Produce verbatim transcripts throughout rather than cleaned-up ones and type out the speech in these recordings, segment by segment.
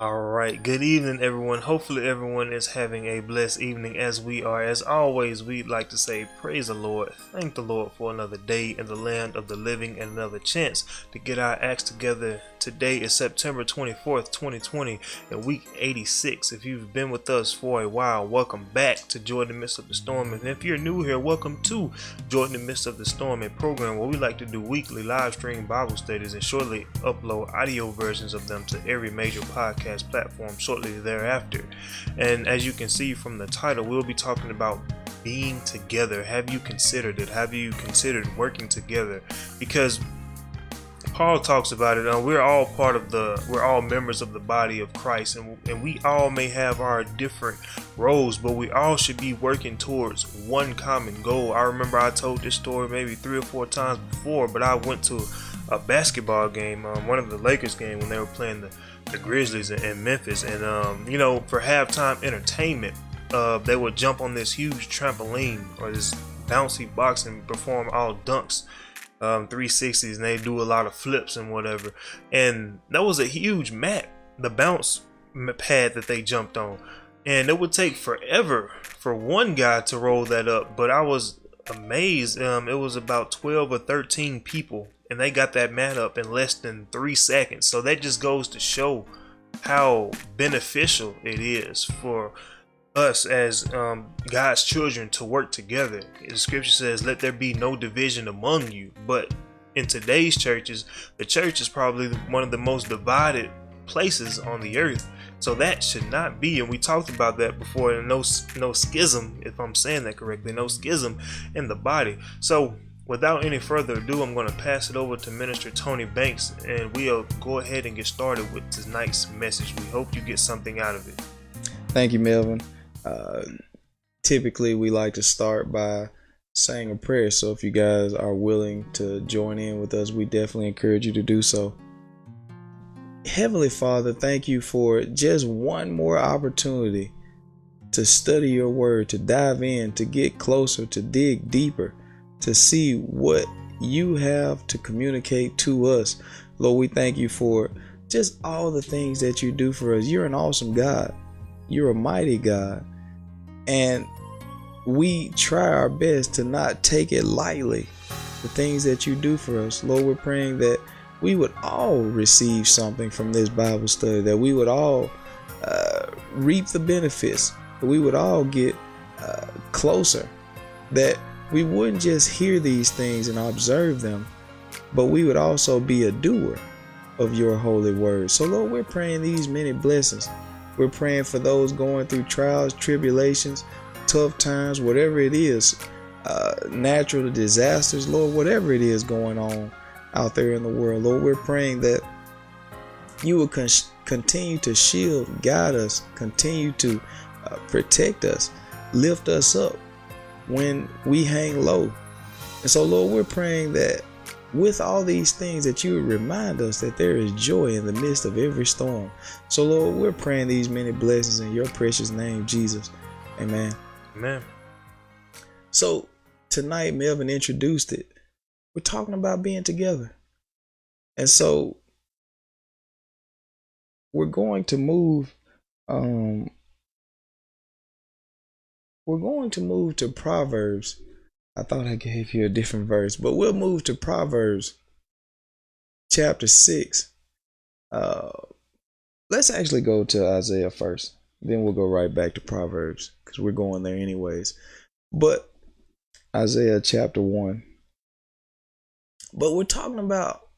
All right, good evening everyone. Hopefully everyone is having a blessed evening as we are. As always, we'd like to say praise the Lord, thank the Lord for another day in the land of the living and another chance to get our acts together. Today is September twenty-fourth, twenty twenty, and week eighty-six. If you've been with us for a while, welcome back to Jordan the Midst of the Storm. And if you're new here, welcome to Jordan the Midst of the Storm, a program where we like to do weekly live stream Bible studies and shortly upload audio versions of them to every major podcast platform shortly thereafter. And as you can see from the title, we'll be talking about being together. Have you considered it? Have you considered working together? Because Paul talks about it. Uh, we're all part of the, we're all members of the body of Christ, and, and we all may have our different roles, but we all should be working towards one common goal. I remember I told this story maybe three or four times before, but I went to a basketball game, um, one of the Lakers game when they were playing the, the Grizzlies in, in Memphis, and um, you know, for halftime entertainment, uh, they would jump on this huge trampoline or this bouncy box and perform all dunks. Um, three sixties, and they do a lot of flips and whatever, and that was a huge mat, the bounce pad that they jumped on, and it would take forever for one guy to roll that up, but I was amazed. Um, it was about twelve or thirteen people, and they got that mat up in less than three seconds. So that just goes to show how beneficial it is for us as um, God's children to work together. The scripture says, let there be no division among you. But in today's churches, the church is probably one of the most divided places on the earth. So that should not be. And we talked about that before. And no, no schism, if I'm saying that correctly, no schism in the body. So without any further ado, I'm going to pass it over to Minister Tony Banks, and we'll go ahead and get started with tonight's message. We hope you get something out of it. Thank you, Melvin. Uh, typically we like to start by saying a prayer, so if you guys are willing to join in with us, we definitely encourage you to do so. Heavenly Father, thank you for just one more opportunity to study your word, to dive in, to get closer, to dig deeper, to see what you have to communicate to us. Lord, we thank you for just all the things that you do for us. You're an awesome God. You're a mighty God, and we try our best to not take it lightly, the things that you do for us. Lord, we're praying that we would all receive something from this Bible study, that we would all uh, reap the benefits, that we would all get uh, closer, that we wouldn't just hear these things and observe them, but we would also be a doer of your holy word. So Lord, we're praying these many blessings. We're praying for those going through trials, tribulations, tough times, whatever it is, uh, natural disasters, Lord, whatever it is going on out there in the world. Lord, we're praying that you will con- continue to shield, guide us, continue to uh, protect us, lift us up when we hang low. And so, Lord, we're praying that with all these things, that you would remind us that there is joy in the midst of every storm. So, Lord, we're praying these many blessings in your precious name, Jesus. Amen. Amen. So tonight, Melvin introduced it. We're talking about being together. And so we're going to move. Um, we're going to move to Proverbs. I thought I gave you a different verse, but we'll move to Proverbs chapter six. Uh, let's actually go to Isaiah first. Then we'll go right back to Proverbs because we're going there anyways. But Isaiah chapter one. But we're talking about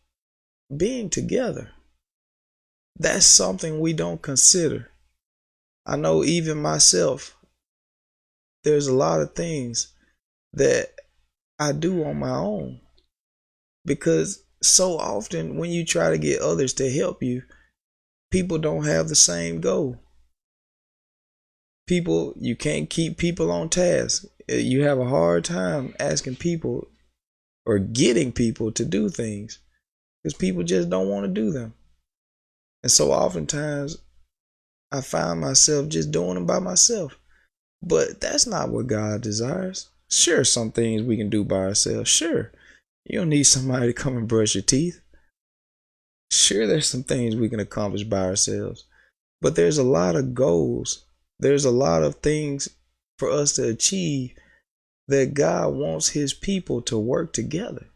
being together. That's something we don't consider. I know even myself, there's a lot of things that I do on my own, because so often when you try to get others to help you, people don't have the same goal. People, you can't keep people on task. You have a hard time asking people or getting people to do things because people just don't want to do them. And so oftentimes I find myself just doing them by myself, but that's not what God desires. Sure, some things we can do by ourselves. Sure, you don't need somebody to come and brush your teeth. Sure, there's some things we can accomplish by ourselves. But there's a lot of goals. There's a lot of things for us to achieve that God wants his people to work together.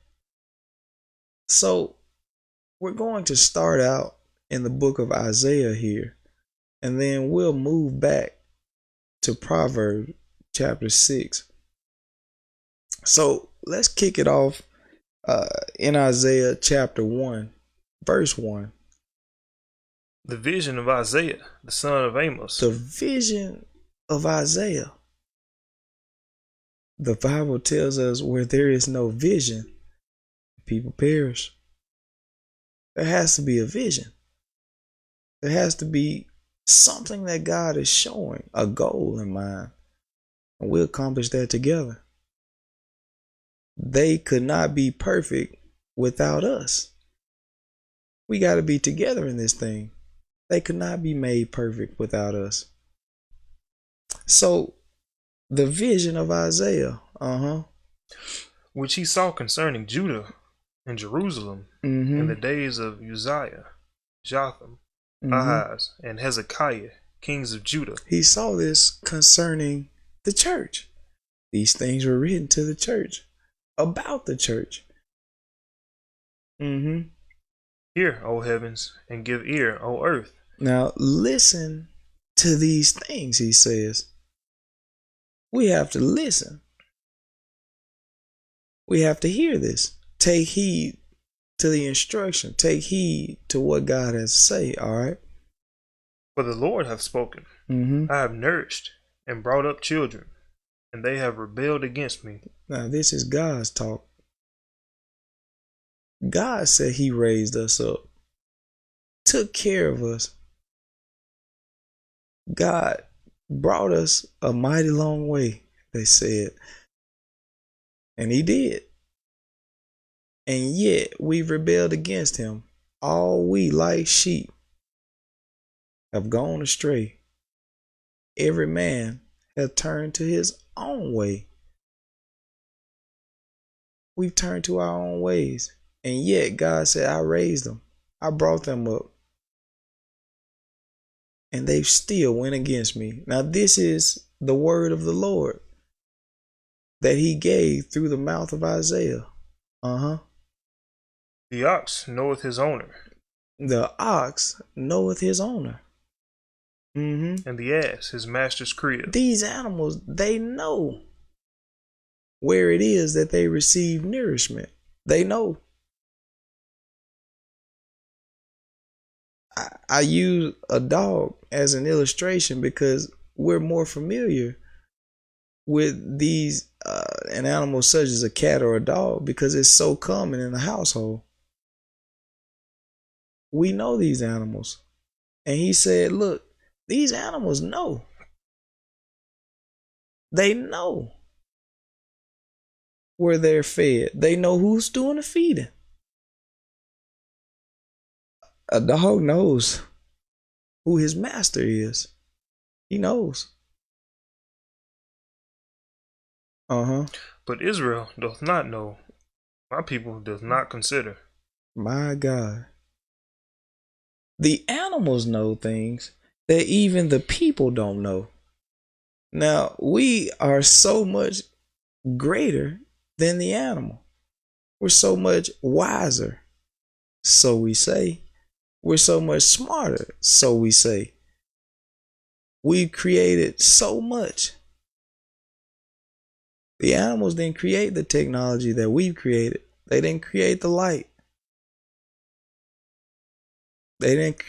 So we're going to start out in the book of Isaiah here, and then we'll move back to Proverbs chapter six. So let's kick it off uh, in Isaiah chapter one, verse one. The vision of Isaiah, the son of Amos. The vision of Isaiah. The Bible tells us where there is no vision, people perish. There has to be a vision. There has to be something that God is showing, a goal in mind. And we'll accomplish that together. They could not be perfect without us. We got to be together in this thing. They could not be made perfect without us. So, the vision of Isaiah, uh-huh. which he saw concerning Judah and Jerusalem mm-hmm. in the days of Uzziah, Jotham, mm-hmm. Ahaz, and Hezekiah, kings of Judah. He saw this concerning the church. These things were written to the church, about the church. Mm-hmm. Hear, O heavens, and give ear, O earth. Now listen to these things, he says. We have to listen. We have to hear this. Take heed to the instruction. Take heed to what God has to say, all right? For the Lord hath spoken. Mm-hmm. I have nourished and brought up children, and they have rebelled against me. Now this is God's talk. God said he raised us up, took care of us. God brought us a mighty long way, they said. And he did. And yet we rebelled against him. All we, like sheep, have gone astray. Every man hath turned to his own way. We've turned to our own ways. And yet God said, I raised them. I brought them up. And they still went against me. Now this is the word of the Lord that he gave through the mouth of Isaiah. Uh-huh. The ox knoweth his owner. The ox knoweth his owner. Mm-hmm. And the ass, his master's crib. These animals, they know where it is that they receive nourishment. They know. I, I use a dog as an illustration because we're more familiar with these, uh, an animal such as a cat or a dog, because it's so common in the household. We know these animals. And he said, look, these animals know. They know where they're fed. They know who's doing the feeding. A dog knows who his master is. He knows. Uh-huh. But Israel doth not know. My people doth not consider. My God. The animals know things that even the people don't know. Now, we are so much greater than the animal. We're so much wiser, so we say. We're so much smarter, so we say. We've created so much. The animals didn't create the technology that we've created. They didn't create the light. They didn't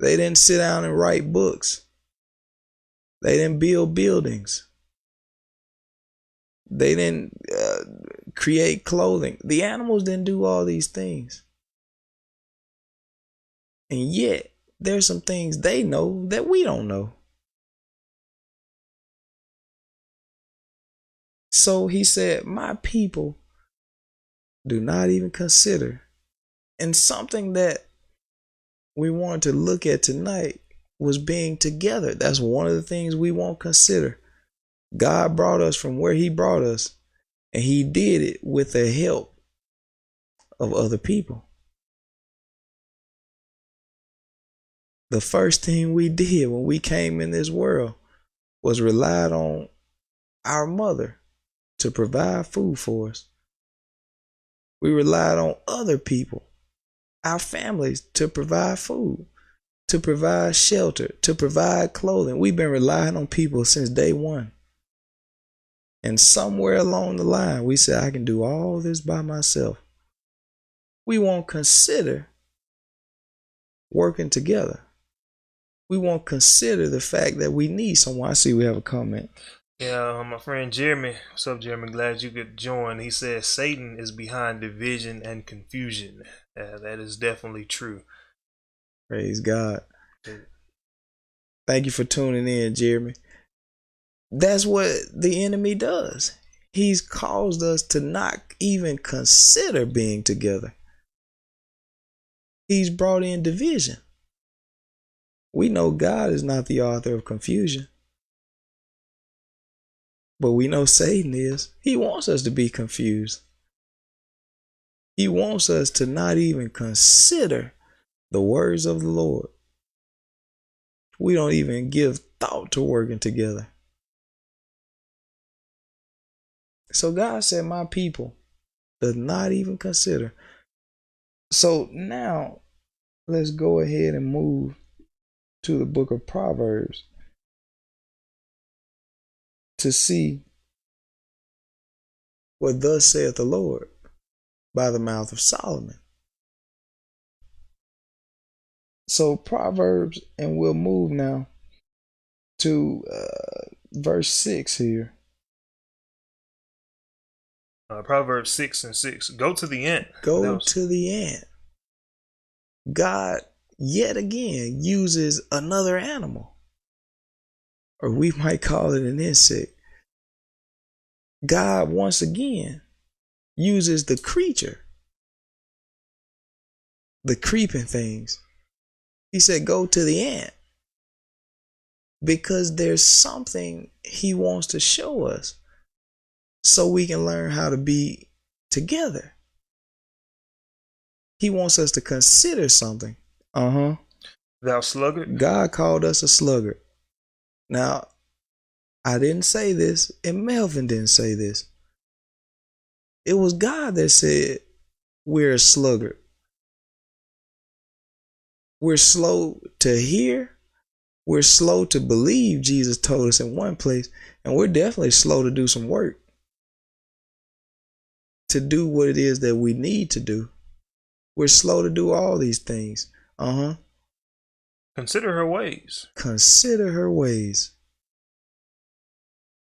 they didn't sit down and write books. They didn't build buildings. They didn't uh, create clothing. The animals didn't do all these things. And yet, there's some things they know that we don't know. So he said, my people do not even consider. And something that we wanted to look at tonight was being together. That's one of the things we won't consider. God brought us from where he brought us, and he did it with the help of other people. the first thing we did when we came in this world was relied on our mother to provide food for us. We relied on other people, our families, to provide food, to provide shelter, to provide clothing. We've been relying on people since day one. And somewhere along the line, we said, I can do all this by myself. We won't consider working together. We won't consider the fact that we need someone. I see we have a comment. Yeah, my friend Jeremy. What's up, Jeremy? Glad you could join. He says Satan is behind division and confusion. Uh, that is definitely true. Praise God. Thank you for tuning in, Jeremy. That's what the enemy does. He's caused us to not even consider being together. He's brought in division. We know God is not the author of confusion, but we know Satan is. He wants us to be confused. He wants us to not even consider the words of the Lord. We don't even give thought to working together. So God said, my people does not even consider. So now let's go ahead and move to the book of Proverbs to see what thus saith the Lord by the mouth of Solomon. So Proverbs, and we'll move now to uh, verse six here. Uh, Proverbs six and six. Go to the end. Go was- to the end. God yet again uses another animal, or we might call it an insect. God once again uses the creature, the creeping things. He said, go to the ant, because there's something he wants to show us so we can learn how to be together. He wants us to consider something. Uh-huh. Thou sluggard. God called us a sluggard. Now, I didn't say this, and Melvin didn't say this. It was God that said we're a sluggard. We're slow to hear. We're slow to believe, Jesus told us in one place. And we're definitely slow to do some work, to do what it is that we need to do. We're slow to do all these things. Uh-huh. Consider her ways. Consider her ways.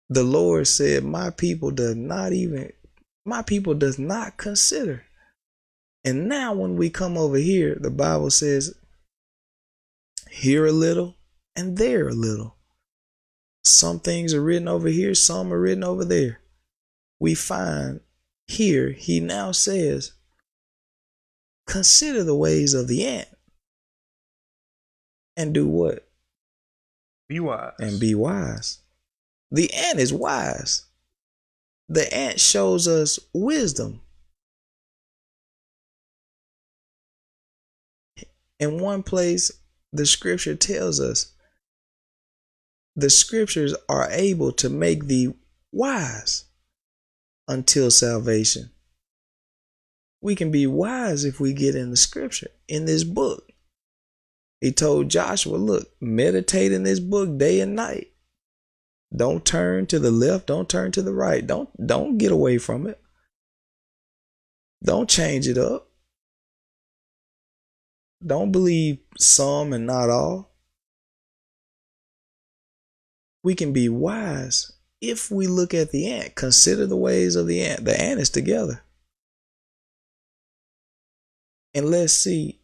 The Lord said, my people does not even, my people does not consider. And now when we come over here, the Bible says, here a little and there a little. Some things are written over here, some are written over there. We find here, he now says, consider the ways of the ant and do what? Be wise. And be wise. The ant is wise. The ant shows us wisdom. In one place, the scripture tells us the scriptures are able to make thee wise until salvation. We can be wise if we get in the scripture, in this book. He told Joshua, look, meditate in this book day and night. Don't turn to the left. Don't turn to the right. Don't, don't get away from it. Don't change it up. Don't believe some and not all. We can be wise if we look at the ant. Consider the ways of the ant. The ant is together. And let's see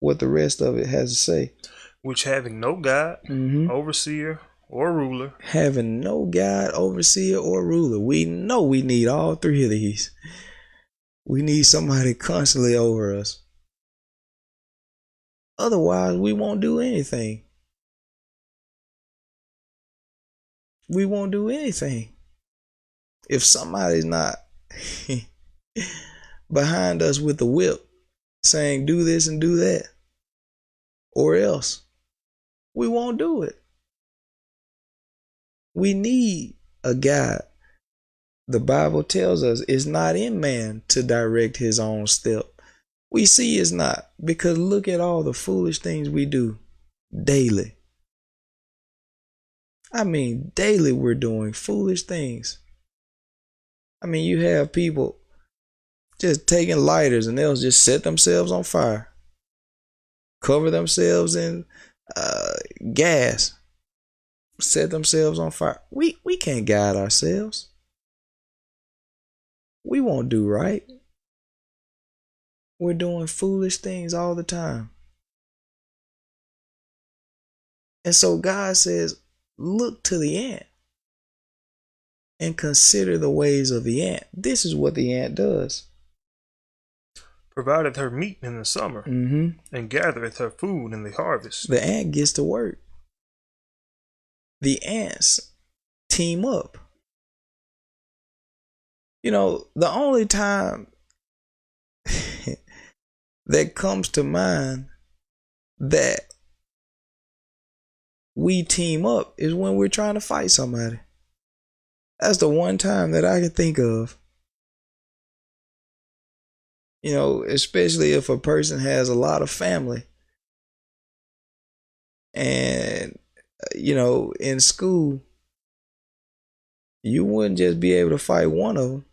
what the rest of it has to say. Which having no God, mm-hmm. overseer, or ruler. Having no God, overseer, or ruler. We know we need all three of these. We need somebody constantly over us. Otherwise, we won't do anything. We won't do anything. If somebody's not behind us with the whip saying, do this and do that, or else, we won't do it. We need a God. The Bible tells us it's not in man to direct his own step. We see it's not, because look at all the foolish things we do daily. I mean, daily we're doing foolish things. I mean, you have people just taking lighters and they'll just set themselves on fire, cover themselves in uh, gas, set themselves on fire. We we can't guide ourselves. We won't do right. We're doing foolish things all the time. And so God says, look to the ant and consider the ways of the ant. This is what the ant does. Provideth her meat in the summer, mm-hmm. and gathereth her food in the harvest. The ant gets to work. The ants team up. You know, the only time that comes to mind that we team up is when we're trying to fight somebody. That's the one time that I can think of. You know, especially if a person has a lot of family. And, you know, in school, you wouldn't just be able to fight one of them.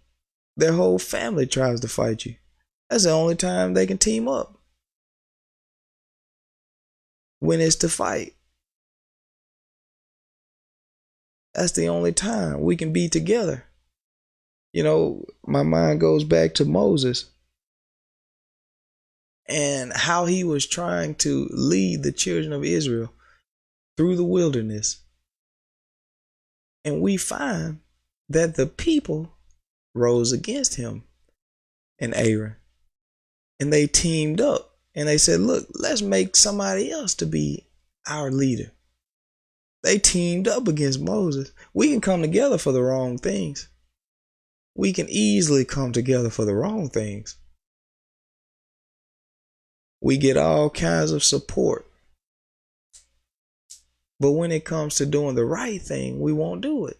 Their whole family tries to fight you. That's the only time they can team up. When it's to fight. That's the only time we can be together. You know, my mind goes back to Moses and how he was trying to lead the children of Israel through the wilderness. And we find that the people rose against him and Aaron. And they teamed up and they said, look, let's make somebody else to be our leader. They teamed up against Moses. We can come together for the wrong things. We can easily come together for the wrong things. We get all kinds of support. But when it comes to doing the right thing, we won't do it.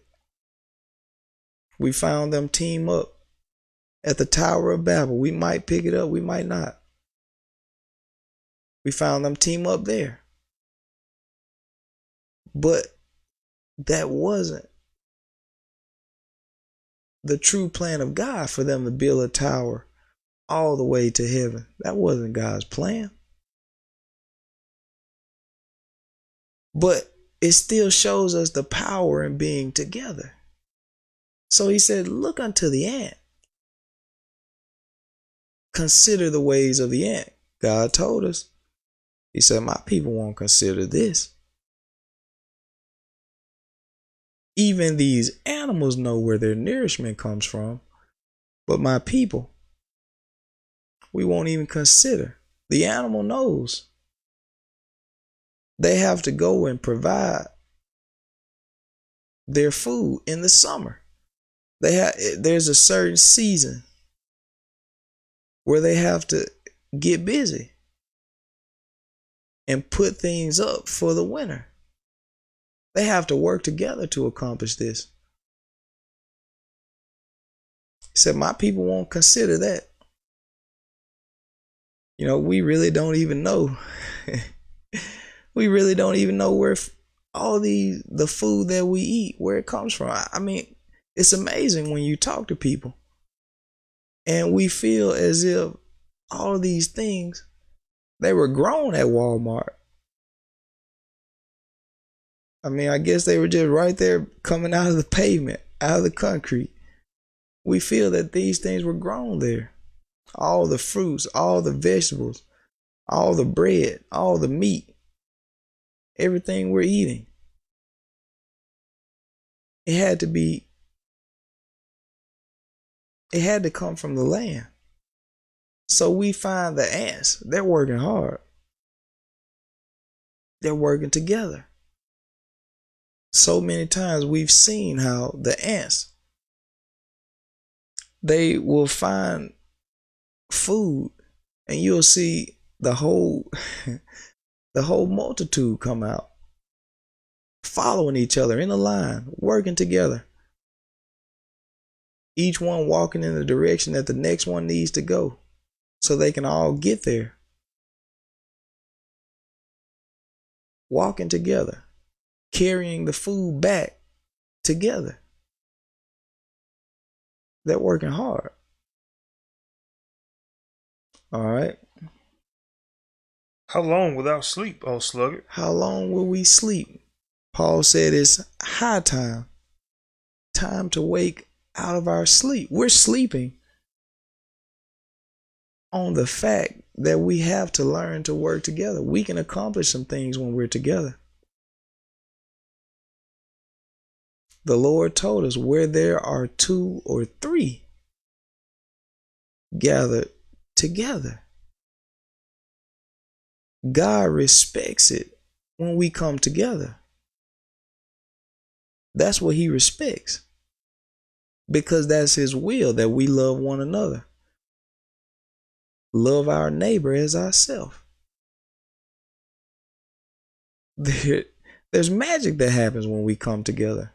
We found them team up at the Tower of Babel. We might pick it up. We might not. We found them team up there. But that wasn't the true plan of God for them to build a tower all the way to heaven. That wasn't God's plan. But it still shows us the power in being together. So he said, look unto the ant. Consider the ways of the ant. God told us. He said, my people won't consider this. Even these animals know where their nourishment comes from. But my people, we won't even consider. The animal knows. They have to go and provide their food in the summer. They have, there's a certain season where they have to get busy and put things up for the winter. They have to work together to accomplish this. He said, my people won't consider that. You know, we really don't even know. We really don't even know where all the, the food that we eat, where it comes from. I mean, it's amazing when you talk to people. And we feel as if all of these things, they were grown at Walmart. I mean, I guess they were just right there coming out of the pavement, out of the concrete. We feel that these things were grown there. All the fruits, all the vegetables, all the bread, all the meat, everything we're eating. It had to be, it had to come from the land. So we find the ants, they're working hard. They're working together. So many times we've seen how the ants, they will find food and you'll see the whole the whole multitude come out following each other in a line, working together. Each one walking in the direction that the next one needs to go so they can all get there. Walking together, carrying the food back together. They're working hard. All right. How long without sleep, O sluggard? How long will we sleep? Paul said it's high time. Time to wake out of our sleep. We're sleeping on the fact that we have to learn to work together. We can accomplish some things when we're together. The Lord told us where there are two or three gathered together. God respects it when we come together. That's what he respects, because that's his will, that we love one another. Love our neighbor as ourselves. There, there's magic that happens when we come together.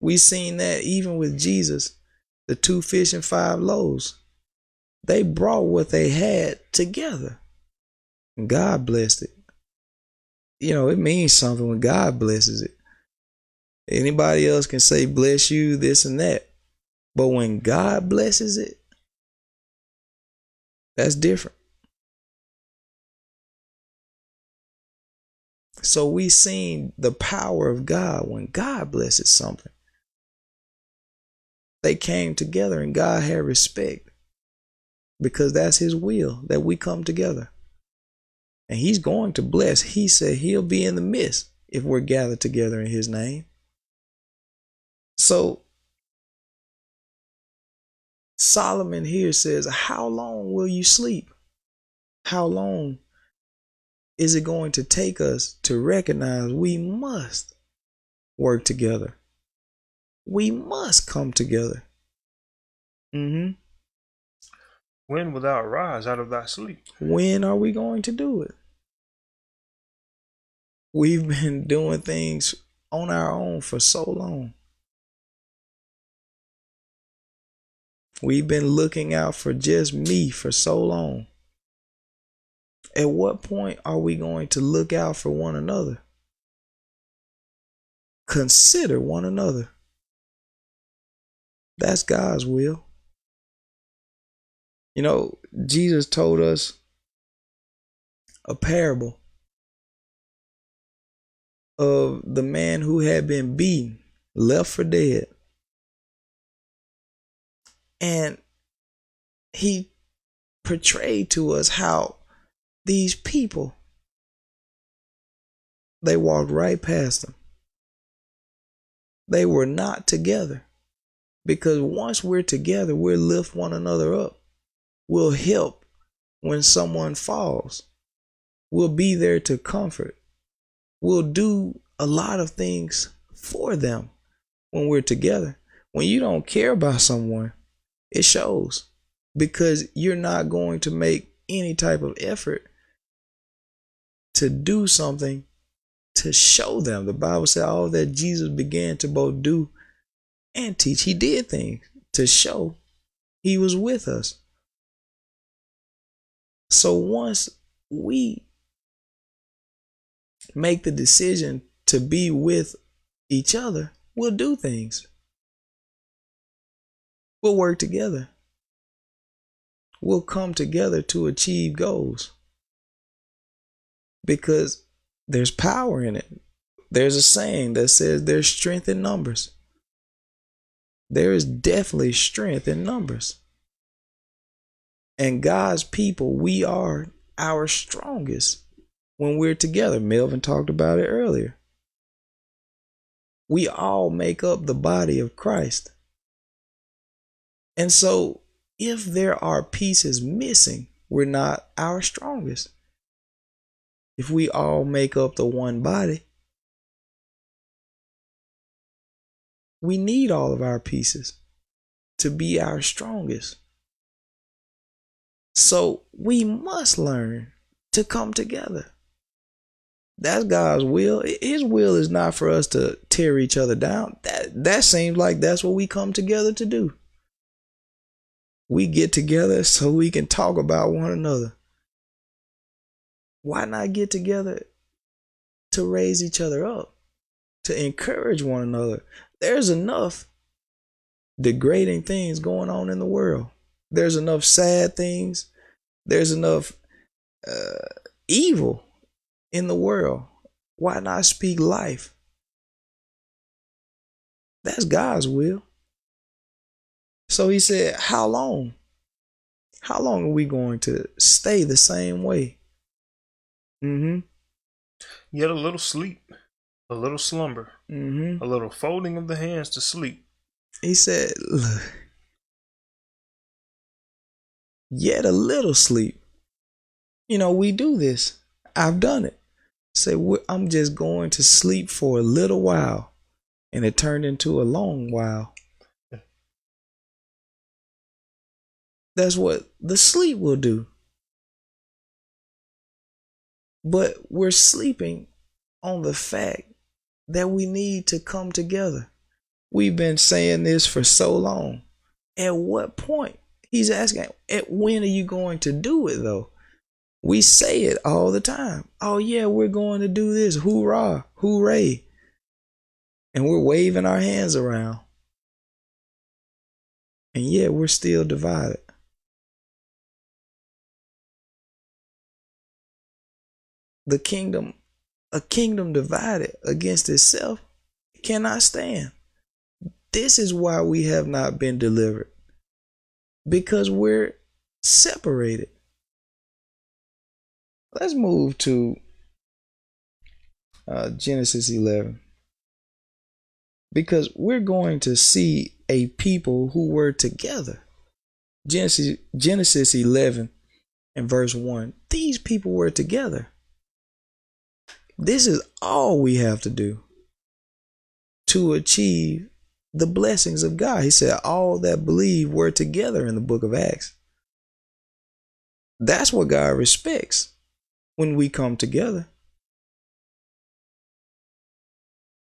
We've seen that even with Jesus, the two fish and five loaves. They brought what they had together. God blessed it. You know, it means something when God blesses it. Anybody else can say, bless you, this and that. But when God blesses it, that's different. So we seen the power of God when God blesses something. They came together and God had respect, because that's his will, that we come together. And he's going to bless. He said he'll be in the midst if we're gathered together in his name. So Solomon here says, how long will you sleep? How long is it going to take us to recognize we must work together? We must come together. Mm-hmm. When wilt thou rise out of thy sleep? When are we going to do it? We've been doing things on our own for so long. We've been looking out for just me for so long. At what point are we going to look out for one another? Consider one another. That's God's will. You know, Jesus told us a parable of the man who had been beaten, left for dead. And he portrayed to us how these people, they walked right past him. They were not together, because once we're together, we'll lift one another up. We'll help when someone falls. We'll be there to comfort. We'll do a lot of things for them when we're together. When you don't care about someone, it shows, because you're not going to make any type of effort to do something to show them. The Bible said all that Jesus began to both do and teach. He did things to show he was with us. So once we make the decision to be with each other, we'll do things. We'll work together. We'll come together to achieve goals, because there's power in it. There's a saying that says there's strength in numbers. There is definitely strength in numbers. And God's people, we are our strongest when we're together. Melvin talked about it earlier. We all make up the body of Christ. And so if there are pieces missing, we're not our strongest. If we all make up the one body, we need all of our pieces to be our strongest. So we must learn to come together. That's God's will. His will is not for us to tear each other down. That that seems like that's what we come together to do. We get together so we can talk about one another. Why not get together to raise each other up, to encourage one another? There's enough degrading things going on in the world. There's enough sad things. There's enough uh, evil in the world. Why not speak life? That's God's will. So he said, how long? How long are we going to stay the same way? Mm-hmm. Yet a little sleep, a little slumber, mm-hmm. a little folding of the hands to sleep. He said, look, yet a little sleep. You know, we do this. I've done it. Say, I'm just going to sleep for a little while. And it turned into a long while. Yeah. That's what the sleep will do. But we're sleeping on the fact that we need to come together. We've been saying this for so long. At what point? He's asking, at when are you going to do it, though? We say it all the time. Oh, yeah, we're going to do this. Hoorah, hooray. And we're waving our hands around. And yet we're still divided. The kingdom, a kingdom divided against itself cannot stand. This is why we have not been delivered, because we're separated. Let's move to uh, Genesis eleven, because we're going to see a people who were together. Genesis, Genesis eleven and verse one. These people were together. This is all we have to do to achieve the blessings of God. He said all that believe were together in the book of Acts. That's what God respects when we come together.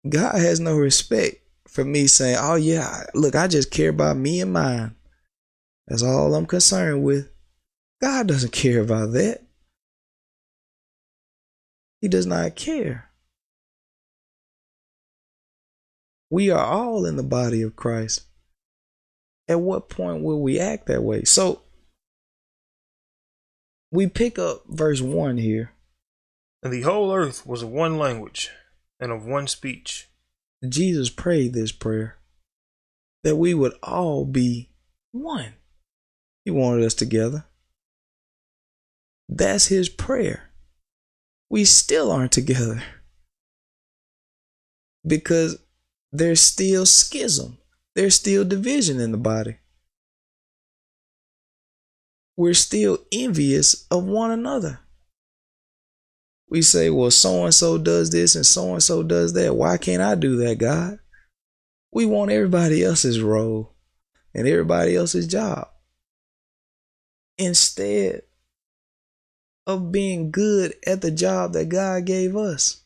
God has no respect for me saying, oh, yeah, look, I just care about me and mine. That's all I'm concerned with. God doesn't care about that. He does not care. We are all in the body of Christ. At what point will we act that way? So we pick up verse one here. And the whole earth was of one language and of one speech. Jesus prayed this prayer, that we would all be one. He wanted us together. That's his prayer. We still aren't together because there's still schism. There's still division in the body. We're still envious of one another. We say, well, so-and-so does this and so-and-so does that. Why can't I do that, God? We want everybody else's role and everybody else's job, instead of being good at the job that God gave us.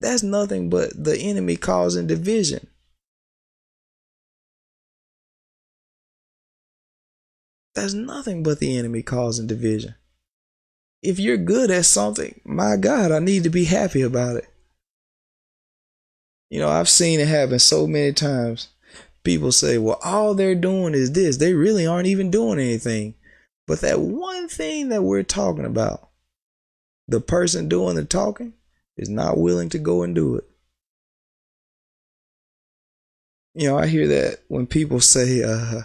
That's nothing but the enemy causing division. That's nothing but the enemy causing division. If you're good at something, my God, I need to be happy about it. You know, I've seen it happen so many times. People say, well, all they're doing is this. They really aren't even doing anything. But that one thing that we're talking about, the person doing the talking is not willing to go and do it. You know, I hear that when people say uh,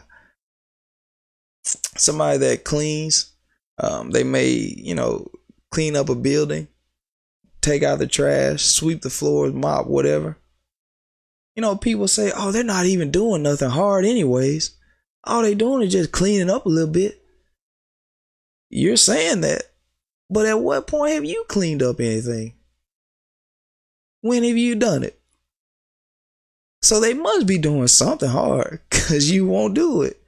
somebody that cleans, um, they may, you know, clean up a building, take out the trash, sweep the floors, mop, whatever. You know, people say, oh, they're not even doing nothing hard anyways. All they're doing is just cleaning up a little bit. You're saying that, but at what point have you cleaned up anything? When have you done it? So they must be doing something hard, because you won't do it.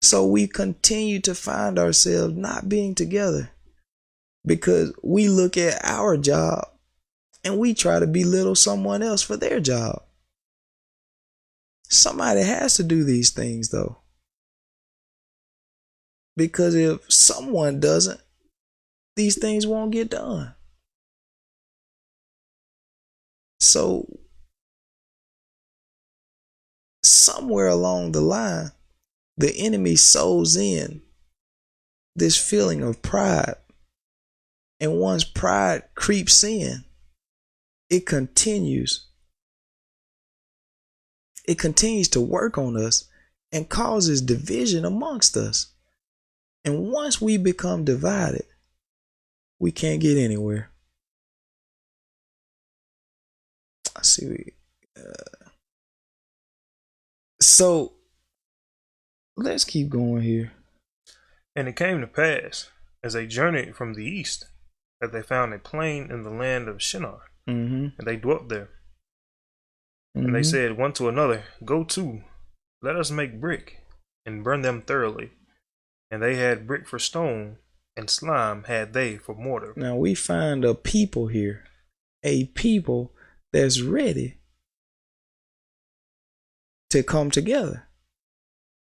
So we continue to find ourselves not being together, because we look at our job and we try to belittle someone else for their job. Somebody has to do these things, though. Because if someone doesn't, these things won't get done. So, somewhere along the line, the enemy sows in this feeling of pride. And once pride creeps in, it continues. It continues to work on us and causes division amongst us. And once we become divided, we can't get anywhere. I see. Uh, so, let's keep going here. And it came to pass, as they journeyed from the east, that they found a plain in the land of Shinar, mm-hmm. and they dwelt there. Mm-hmm. And they said one to another, "Go to, let us make brick, and burn them thoroughly." And they had brick for stone, and slime had they for mortar. Now we find a people here, a people that's ready to come together.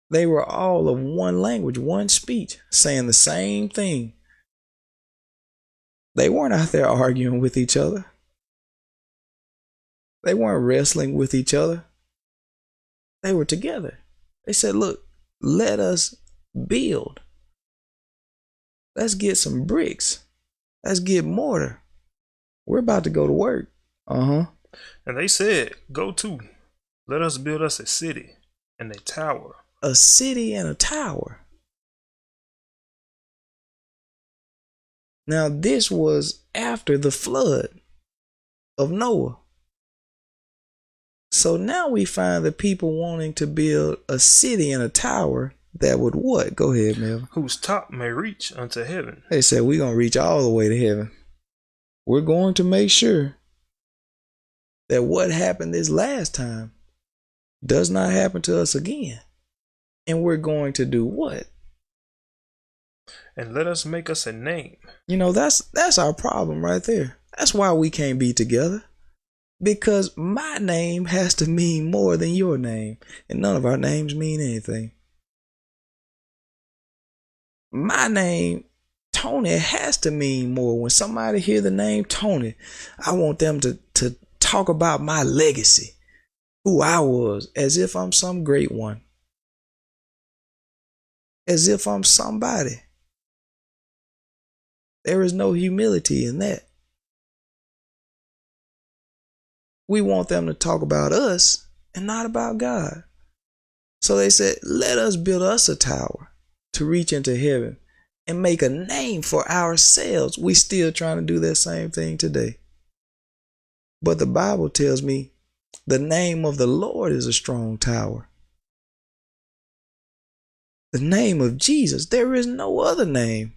They were all of one language, one speech, saying the same thing. They weren't out there arguing with each other. They weren't wrestling with each other. They were together. They said, "Look, let us build. Let's get some bricks. Let's get mortar. We're about to go to work." Uh-huh. And they said, "Go to, let us build us a city and a tower." A city and a tower. Now, this was after the flood of Noah. So now we find the people wanting to build a city and a tower that would what? Go ahead, Melvin. Whose top may reach unto heaven. They said, we're going to reach all the way to heaven. We're going to make sure that what happened this last time does not happen to us again. And we're going to do what? And let us make us a name. You know, that's that's our problem right there. That's why we can't be together. Because my name has to mean more than your name. And none of our names mean anything. My name, Tony, has to mean more. When somebody hear the name Tony, I want them to, to talk about my legacy. Who I was. As if I'm some great one. As if I'm somebody. There is no humility in that. We want them to talk about us and not about God. So they said, let us build us a tower to reach into heaven and make a name for ourselves. We still trying to do that same thing today. But the Bible tells me the name of the Lord is a strong tower. The name of Jesus. There is no other name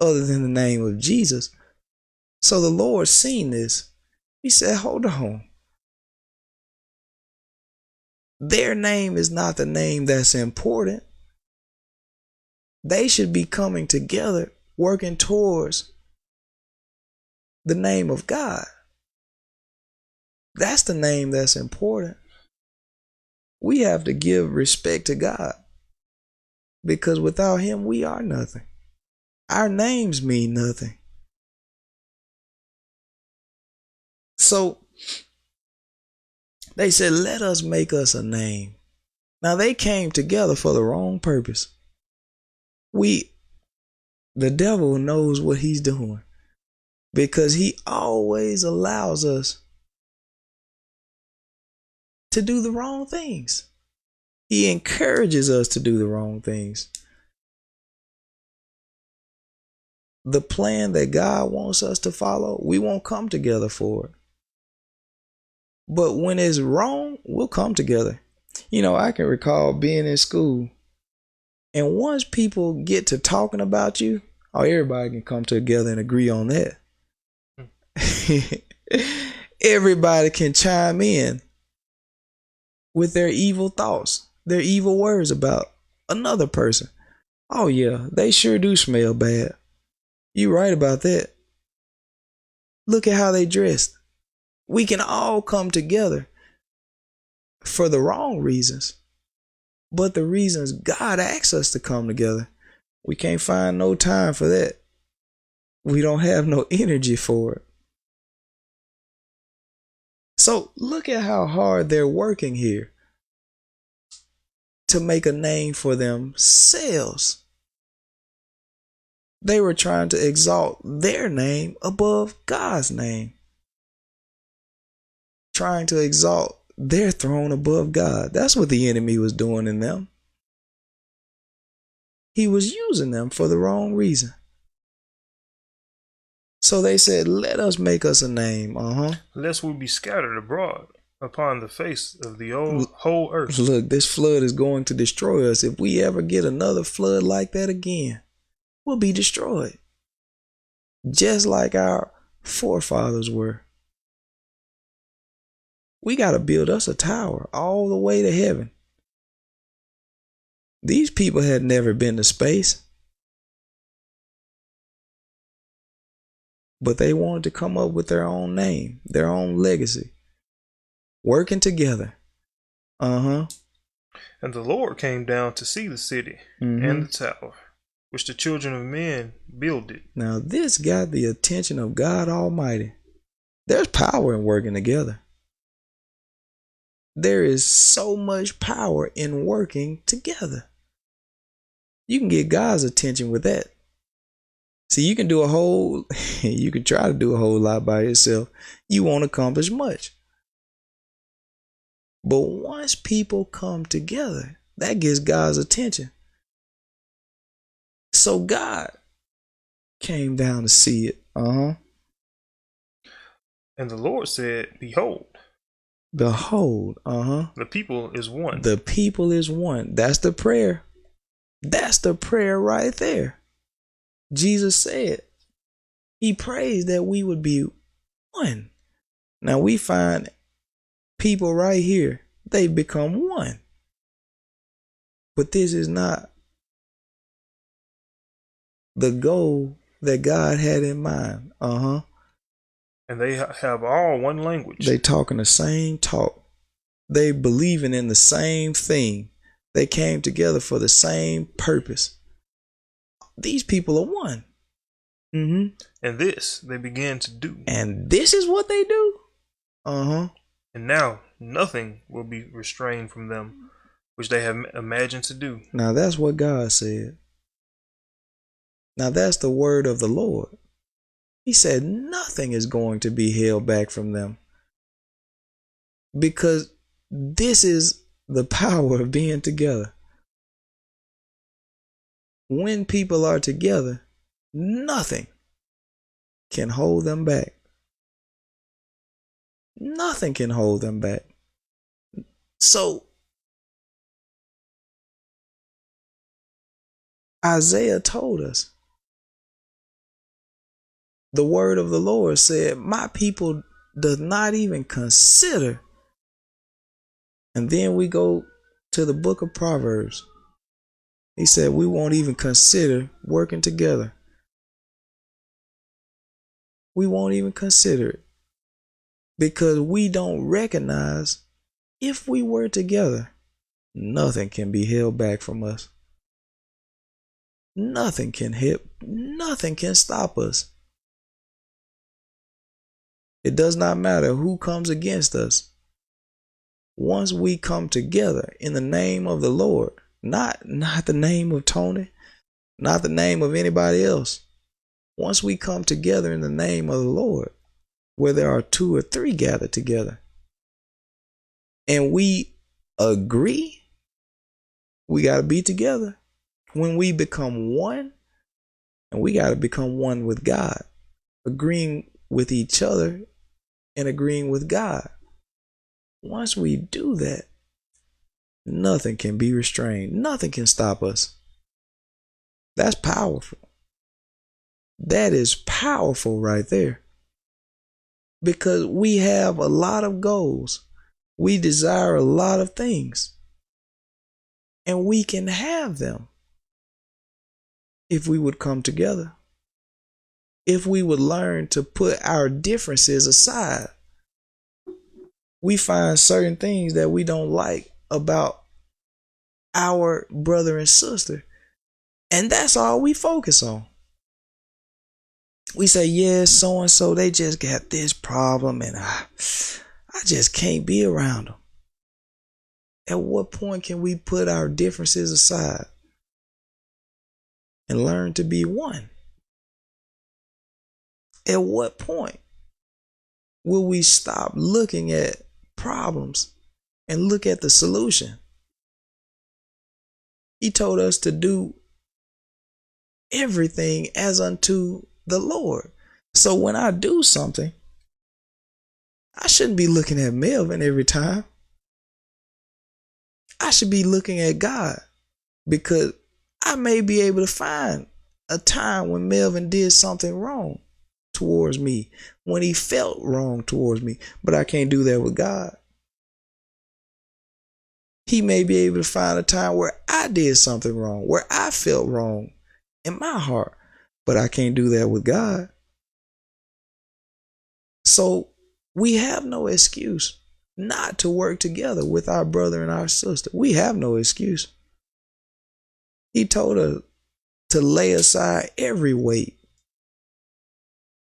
other than the name of Jesus. So the Lord seen this. He said, hold on. Their name is not the name that's important. They should be coming together, working towards the name of God. That's the name that's important. We have to give respect to God. Because without him, we are nothing. Our names mean nothing. So they said, let us make us a name. Now they came together for the wrong purpose. We, the devil knows what he's doing because he always allows us to do the wrong things. He encourages us to do the wrong things. The plan that God wants us to follow, we won't come together for it. But when it's wrong, we'll come together. You know, I can recall being in school, and once people get to talking about you, oh, everybody can come together and agree on that. Everybody can chime in with their evil thoughts, their evil words about another person. Oh yeah, they sure do smell bad. You're right about that. Look at how they dressed. We can all come together for the wrong reasons, but the reasons God asks us to come together, we can't find no time for that. We don't have no energy for it. So look at how hard they're working here to make a name for themselves. They were trying to exalt their name above God's name, trying to exalt their throne above God. That's what the enemy was doing in them. He was using them for the wrong reason. So they said, let us make us a name. Uh-huh. Lest we be scattered abroad upon the face of the old, whole earth. Look, this flood is going to destroy us. If we ever get another flood like that again, we'll be destroyed. Just like our forefathers were. We got to build us a tower all the way to heaven. These people had never been to space. But they wanted to come up with their own name, their own legacy, working together. Uh-huh. And the Lord came down to see the city mm-hmm. and the tower, which the children of men builded. Now this got the attention of God Almighty. There's power in working together. There is so much power in working together. You can get God's attention with that. See, you can do a whole, you can try to do a whole lot by yourself. You won't accomplish much. But once people come together, that gets God's attention. So God came down to see it. Uh-huh. And the Lord said, behold. Behold, uh-huh. The people is one. The people is one. That's the prayer. That's the prayer right there. Jesus said, he prays that we would be one. Now we find people right here, they become one. But this is not the goal that God had in mind. Uh-huh. And they have all one language. They talking the same talk. They believing in the same thing. They came together for the same purpose. These people are one. Mm-hmm. And this they began to do. And this is what they do? Uh-huh. And now nothing will be restrained from them, which they have imagined to do. Now that's what God said. Now that's the word of the Lord. He said nothing is going to be held back from them, because this is the power of being together. When people are together, nothing can hold them back. Nothing can hold them back. So Isaiah told us, the word of the Lord said, my people does not even consider. And then we go to the book of Proverbs. He said, we won't even consider working together. We won't even consider it, because we don't recognize if we were together, nothing can be held back from us. Nothing can hit, nothing can stop us. It does not matter who comes against us. Once we come together in the name of the Lord, not, not the name of Tony, not the name of anybody else. Once we come together in the name of the Lord, where there are two or three gathered together, and we agree, we got to be together. When we become one, and we got to become one with God, agreeing with each other and agreeing with God. Once we do that, nothing can be restrained. Nothing can stop us. That's powerful. That is powerful right there. Because we have a lot of goals. We desire a lot of things. And we can have them if we would come together. if we would learn to put our differences aside. We find certain things that we don't like about our brother and sister, and that's all we focus on. We say, yeah, so and so, they just got this problem, and I, I just can't be around them. At what point can we put our differences aside and learn to be one? At what point will we stop looking at problems and look at the solution? He told us to do everything as unto the Lord. So when I do something, I shouldn't be looking at Melvin every time. I should be looking at God, because I may be able to find a time when Melvin did something wrong towards me, when he felt wrong towards me, but I can't do that with God. He may be able to find a time where I did something wrong, where I felt wrong in my heart, but I can't do that with God. So we have no excuse not to work together with our brother and our sister. We have no excuse. He told us to lay aside every weight.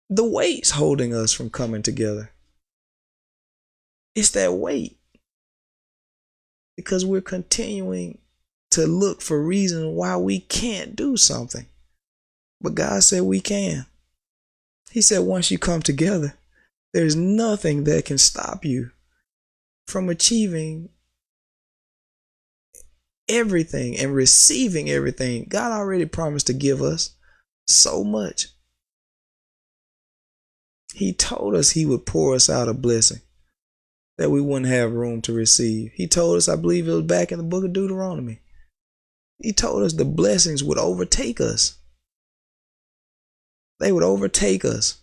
The weight's holding us from coming together. It's that weight. Because we're continuing to look for reasons why we can't do something. But God said we can. He said once you come together, there's nothing that can stop you from achieving everything and receiving everything God already promised to give us. So much. He told us he would pour us out a blessing that we wouldn't have room to receive. He told us, I believe it was back in the book of Deuteronomy, he told us the blessings would overtake us. They would overtake us.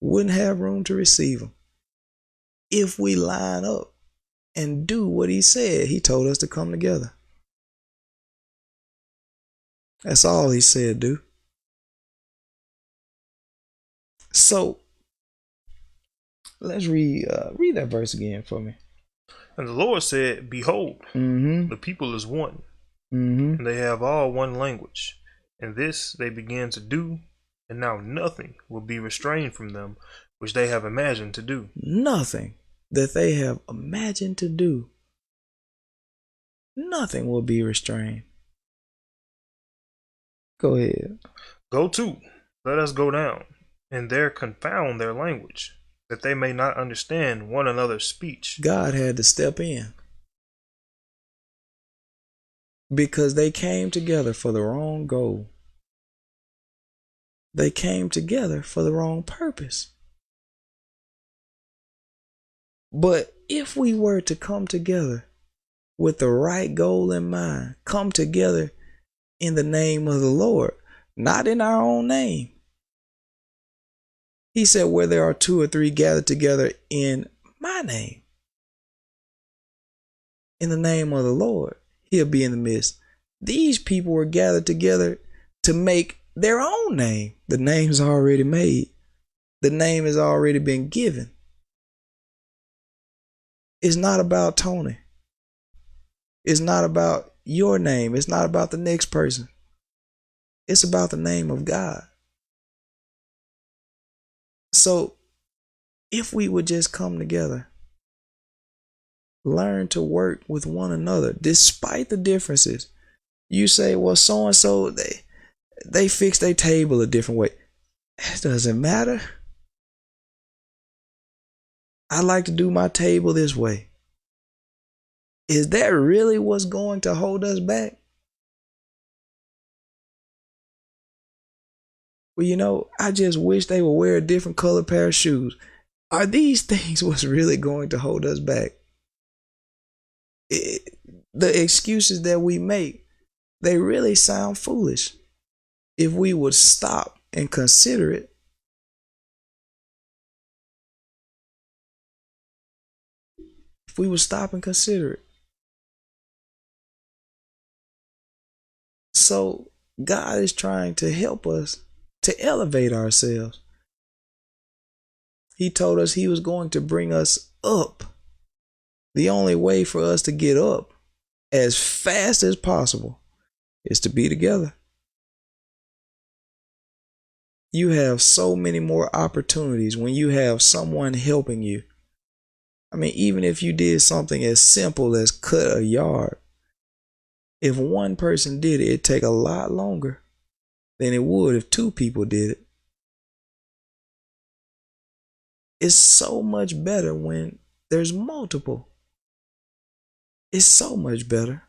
Wouldn't have room to receive them if we line up and do what he said. He told us to come together. That's all he said do. So let's read uh, read that verse again for me. And the Lord said, behold, mm-hmm. the people is one, mm-hmm. and they have all one language, and this they began to do, and now nothing will be restrained from them which they have imagined to do. Nothing that they have imagined to do, nothing will be restrained. Go ahead. Go to, let us go down, and there confound their language, that they may not understand one another's speech. God had to step in, because they came together for the wrong goal. They came together for the wrong purpose. But if we were to come together with the right goal in mind, come together in the name of the Lord, not in our own name. He said, where there are two or three gathered together in my name, in the name of the Lord, he'll be in the midst. These people were gathered together to make their own name. The name's already made. The name has already been given. It's not about Tony. It's not about your name. It's not about the next person. It's about the name of God. So if we would just come together, learn to work with one another, despite the differences. You say, well, so and so, they they fix their table a different way. It doesn't matter. I like to do my table this way. Is that really what's going to hold us back? Well, you know, I just wish they would wear a different color pair of shoes. Are these things what's really going to hold us back? It, the excuses that we make, they really sound foolish if we would stop and consider it. If we would stop and consider it. So God is trying to help us to elevate ourselves. He told us he was going to bring us up. The only way for us to get up as fast as possible is to be together. You have so many more opportunities when you have someone helping you. I mean, even if you did something as simple as cut a yard, if one person did it, it'd take a lot longer than it would if two people did it. It's so much better when there's multiple. It's so much better.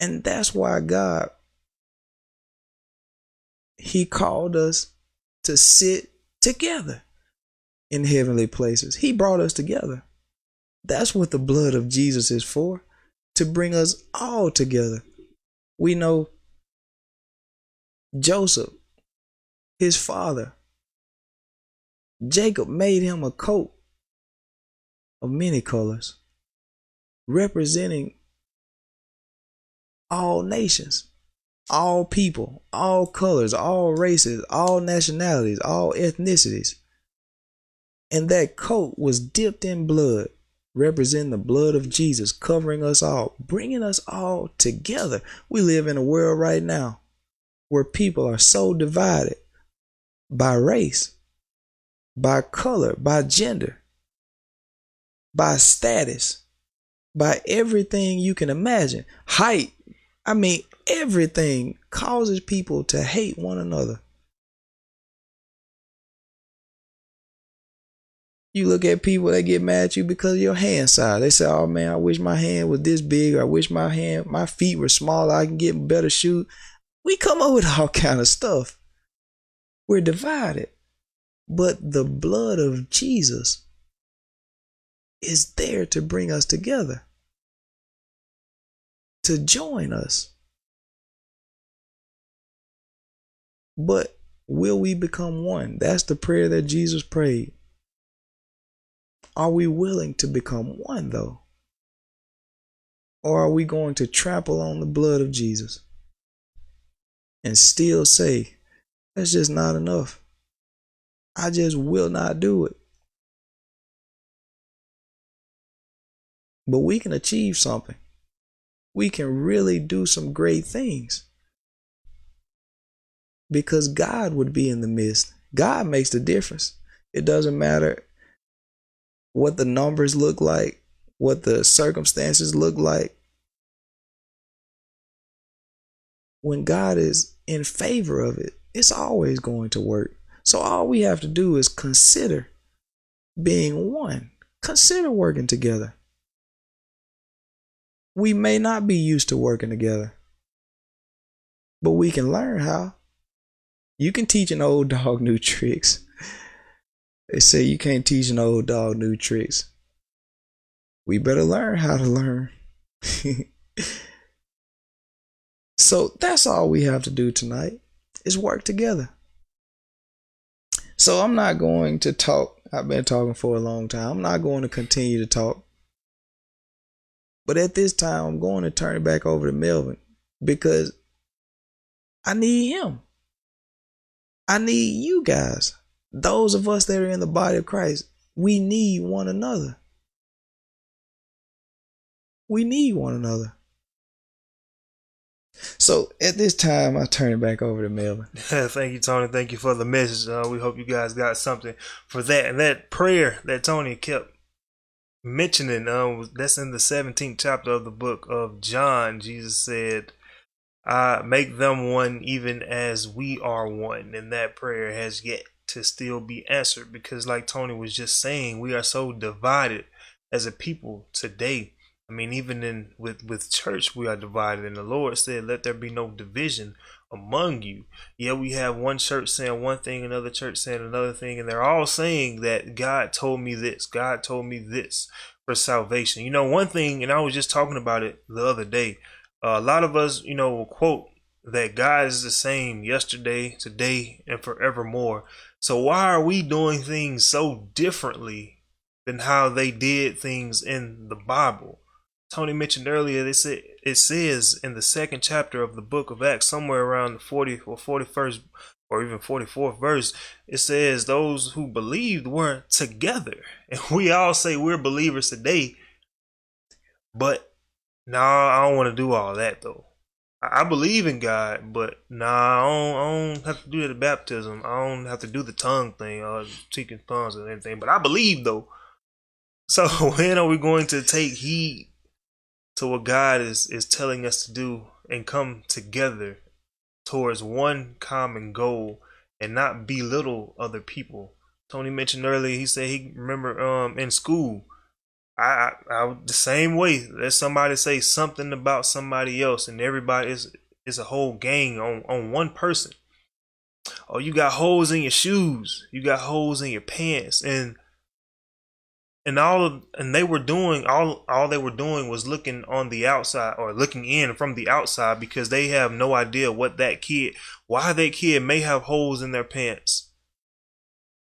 And that's why God, he called us to sit together in heavenly places. He brought us together. That's what the blood of Jesus is for, to bring us all together. We know Joseph, his father, Jacob made him a coat of many colors, representing all nations, all people, all colors, all races, all nationalities, all ethnicities. And that coat was dipped in blood, representing the blood of Jesus, covering us all, bringing us all together. We live in a world right now where people are so divided by race, by color, by gender, by status, by everything you can imagine. Height, I mean, everything causes people to hate one another. You look at people that get mad at you because of your hand size. They say, oh man, I wish my hand was this big. Or I wish my hand, my feet were smaller. I can get better shoes. We come up with all kind of stuff. We're divided. But the blood of Jesus is there to bring us together, to join us. But will we become one? That's the prayer that Jesus prayed. Are we willing to become one, though? Or are we going to trample on the blood of Jesus and still say, that's just not enough. I just will not do it. But we can achieve something. We can really do some great things. Because God would be in the midst. God makes the difference. It doesn't matter what the numbers look like, what the circumstances look like. When God is in favor of it, it's always going to work. So all we have to do is consider being one. Consider working together. We may not be used to working together, but we can learn how. You can teach an old dog new tricks. They say you can't teach an old dog new tricks. We better learn how to learn. So that's all we have to do tonight is work together. So I'm not going to talk. I've been talking for a long time. I'm not going to continue to talk. But at this time, I'm going to turn it back over to Melvin because I need him. I need you guys. Those of us that are in the body of Christ, we need one another. We need one another. So at this time, I turn it back over to Melvin. Thank you, Tony. Thank you for the message. Uh, we hope you guys got something for that. And that prayer that Tony kept mentioning, uh, that's in the seventeenth chapter of the book of John. Jesus said, "I make them one even as we are one." And that prayer has yet to still be answered because, like Tony was just saying, we are so divided as a people today. I mean, even in with, with church, we are divided. And the Lord said, let there be no division among you. Yeah, we have one church saying one thing, another church saying another thing. And they're all saying that God told me this. God told me this for salvation. You know, one thing, and I was just talking about it the other day. Uh, a lot of us, you know, will quote that God is the same yesterday, today, and forevermore. So why are we doing things so differently than how they did things in the Bible? Tony mentioned earlier, they said, it says in the second chapter of the book of Acts, somewhere around the fortieth or forty-first or even forty-fourth verse, it says those who believed were together. And we all say we're believers today. But nah, I don't want to do all that though. I believe in God, but nah, I don't, I don't have to do the baptism. I don't have to do the tongue thing or speaking tongues and anything. But I believe though. So when are we going to take heed to what God is, is telling us to do and come together towards one common goal and not belittle other people? Tony mentioned earlier, he said he remember um in school, I, I, I the same way, let somebody say something about somebody else and everybody is is a whole gang on, on one person. Oh, you got holes in your shoes, you got holes in your pants, and and all of, and they were doing all all they were doing was looking on the outside or looking in from the outside, because they have no idea what that kid, why that kid may have holes in their pants.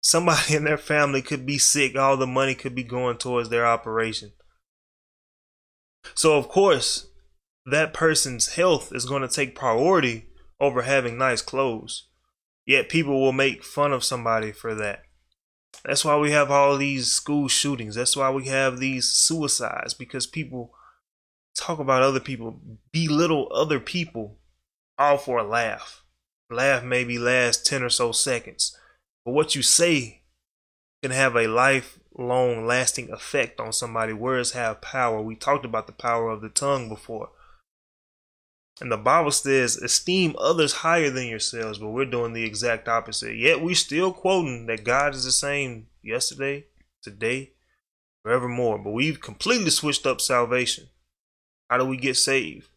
Somebody in their family could be sick. All the money could be going towards their operation. So of course, that person's health is going to take priority over having nice clothes. Yet people will make fun of somebody for that. That's why we have all these school shootings. That's why we have these suicides, because people talk about other people, belittle other people, all for a laugh. Laugh maybe lasts ten or so seconds. But what you say can have a lifelong lasting effect on somebody. Words have power. We talked about the power of the tongue before. And the Bible says, esteem others higher than yourselves, but we're doing the exact opposite. Yet we're still quoting that God is the same yesterday, today, forevermore. But we've completely switched up salvation. How do we get saved?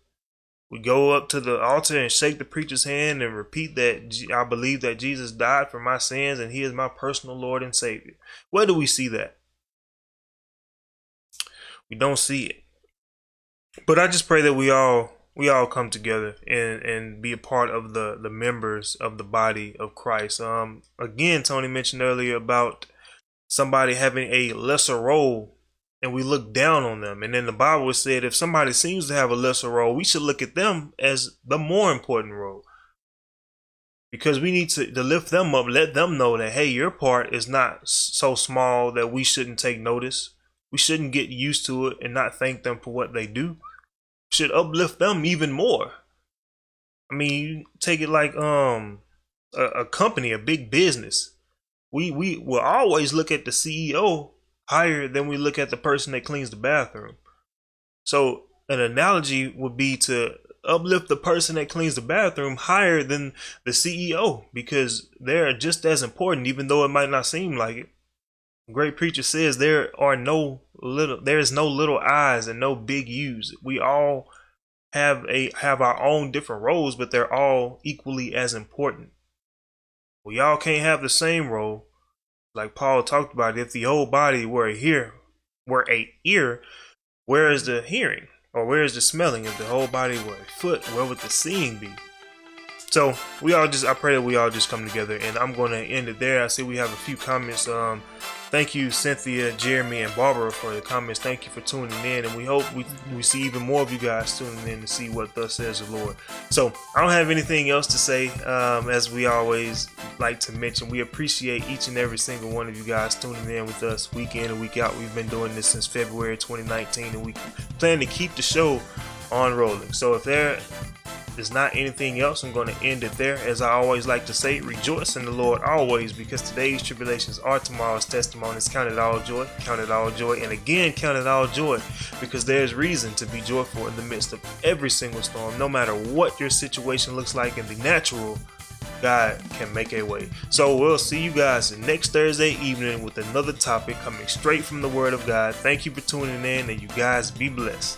We go up to the altar and shake the preacher's hand and repeat that I believe that Jesus died for my sins and he is my personal Lord and Savior. Where do we see that? We don't see it. But I just pray that we all... We all come together and, and be a part of the, the members of the body of Christ. Um, again, Tony mentioned earlier about somebody having a lesser role and we look down on them. And then the Bible said if somebody seems to have a lesser role, we should look at them as the more important role. Because we need to, to lift them up, let them know that, hey, your part is not so small that we shouldn't take notice. We shouldn't get used to it and not thank them for what they do. Should uplift them even more. I mean, you take it like um a, a company, a big business. We we will always look at the C E O higher than we look at the person that cleans the bathroom. So an analogy would be to uplift the person that cleans the bathroom higher than the C E O, because they're just as important, even though it might not seem like it. Great preacher says there are no little, there is no little I's and no big U's. We all have a have our own different roles, but they're all equally as important. We all can't have the same role, like Paul talked about. If the whole body were a ear, were a ear, where is the hearing, or where is the smelling? If the whole body were a foot, where would the seeing be? So we all just, I pray that we all just come together, and I'm going to end it there. I see we have a few comments. Um, thank you, Cynthia, Jeremy, and Barbara for the comments. Thank you for tuning in, and we hope we, we see even more of you guys tuning in to see what thus says the Lord. So I don't have anything else to say. Um, as we always like to mention, we appreciate each and every single one of you guys tuning in with us week in and week out. We've been doing this since February twenty nineteen, and we plan to keep the show on rolling. So if there there's not anything else, I'm going to end it there. As I always like to say, rejoice in the Lord always, because today's tribulations are tomorrow's testimonies. Count it all joy, count it all joy, and again count it all joy, because there's reason to be joyful in the midst of every single storm. No matter what your situation looks like in the natural, God can make a way. So we'll see you guys next Thursday evening with another topic coming straight from the Word of God. Thank you for tuning in, and you guys be blessed.